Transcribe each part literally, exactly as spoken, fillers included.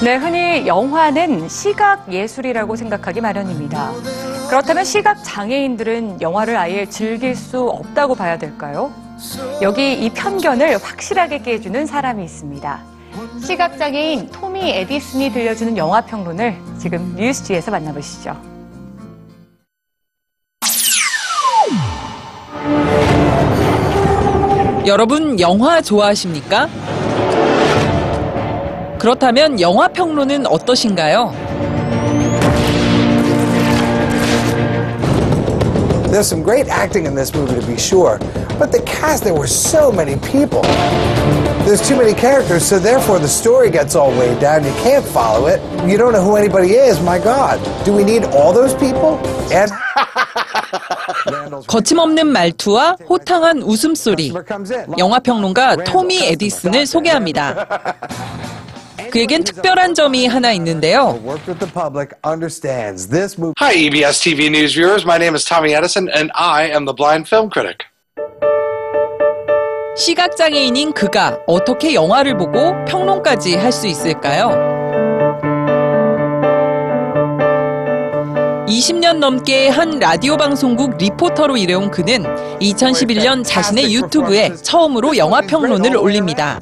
네, 흔히 영화는 시각예술이라고 생각하기 마련입니다. 그렇다면 시각장애인들은 영화를 아예 즐길 수 없다고 봐야 될까요? 여기 이 편견을 확실하게 깨주는 사람이 있습니다. 시각장애인 토미 에디슨이 들려주는 영화평론을 지금 뉴스G에서 만나보시죠. 여러분, 영화 좋아하십니까? 그렇다면 영화평론은 어떠신가요? There's some great acting in this movie to be sure, but the cast, there were so many people. There's too many characters, so therefore the story gets all weighed down. You can't follow it. You don't know who anybody is. My God, do we need all those people? And 거침없는 말투와 호탕한 웃음소리. 영화평론가 토미 에디슨을 소개합니다. 그에겐 특별한 점이 하나 있는데요. Hi, E B S 티비 News viewers. My name is Tommy Edison, and I am the blind film critic. 시각장애인인 그가 어떻게 영화를 보고 평론까지 할 수 있을까요? 이십 년 넘게 한 라디오 방송국 리포터로 일해온 그는 이천십일 년 자신의 유튜브에 처음으로 영화 평론을 올립니다.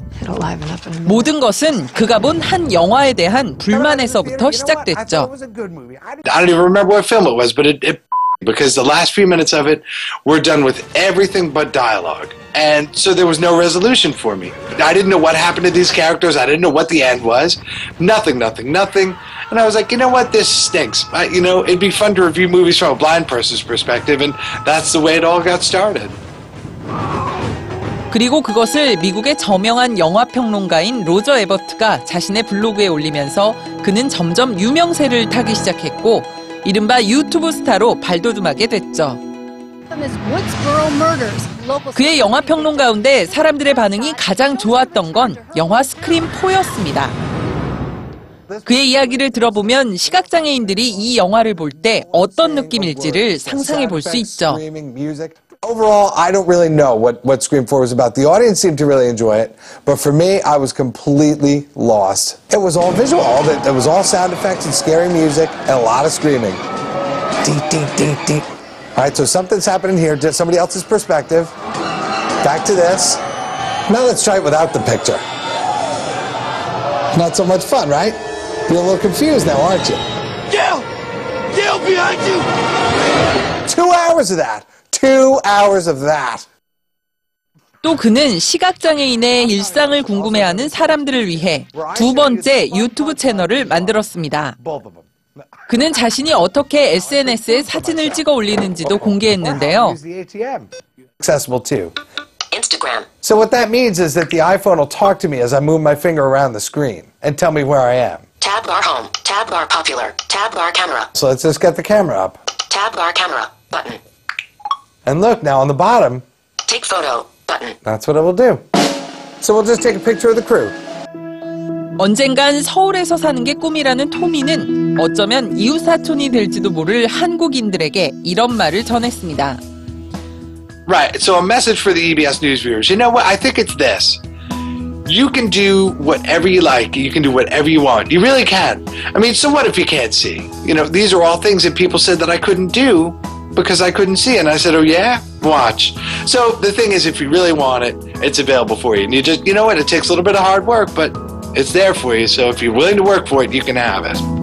모든 것은 그가 본 한 영화에 대한 불만에서부터 시작됐죠. I don't even remember what film it was, but it, it because the last few minutes of it were done with everything but dialogue. And so there was no resolution for me. I didn't know what happened to these characters. I didn't know what the end was. Nothing, nothing, nothing. And I was like, you know what? This stinks. I, you know, it'd be fun to review movies from a blind person's perspective, and that's the way it all got started. 그리고 그것을 미국의 저명한 영화평론가인 로저 에버트가 자신의 블로그에 올리면서 그는 점점 유명세를 타기 시작했고 이른바 유튜브 스타로 발돋움하게 됐죠. 그의 영화평론 가운데 사람들의 반응이 가장 좋았던 건 영화 스크림 포였습니다. 그의 이야기를 들어보면 시각장애인들이 이 영화를 볼 때 어떤 느낌일지를 상상해 볼 수 있죠. Overall, I don't really know what, what Scream four was about. The audience seemed to really enjoy it, but for me, I was completely lost. It was all visual, all that it was all sound effects and scary music and a lot of screaming. Deep, deep, deep, deep. All right, so something's happening here, just somebody else's perspective. Back to this. Now let's try it without the picture. Not so much fun, right? You're a little confused now, aren't you? Gail! Gail, behind you! Two hours of that. Two hours of that. 또 그는 시각장애인의 일상을 궁금해하는 사람들을 위해 두 번째 유튜브 채널을 만들었습니다. 그는 자신이 어떻게 에스엔에스에 사진을 찍어 올리는지도 공개했는데요. Accessible to Instagram. So what that means is that the iPhone will talk to me as I move my finger around the screen and tell me where I am. Tab bar home, tab bar popular, tab bar camera. So let's just get the camera up. Tab bar camera button. And look, now on the bottom, take photo button. That's what it will do. So we'll just take a picture of the crew. 언젠간 서울에서 사는 게 꿈이라는 토미는 어쩌면 이웃사촌이 될지도 모를 한국인들에게 이런 말을 전했습니다. Right. So a message for the E B S News viewers. You know what? I think it's this. You can do whatever you like. You can do whatever you want. You really can. I mean, so what if you can't see? You know, these are all things that people said that I couldn't do. Because I couldn't see, and I said, "Oh yeah, watch." So the thing is, if you really want it, it's available for you. And you just, you know what? It takes a little bit of hard work, but it's there for you. So if you're willing to work for it, you can have it.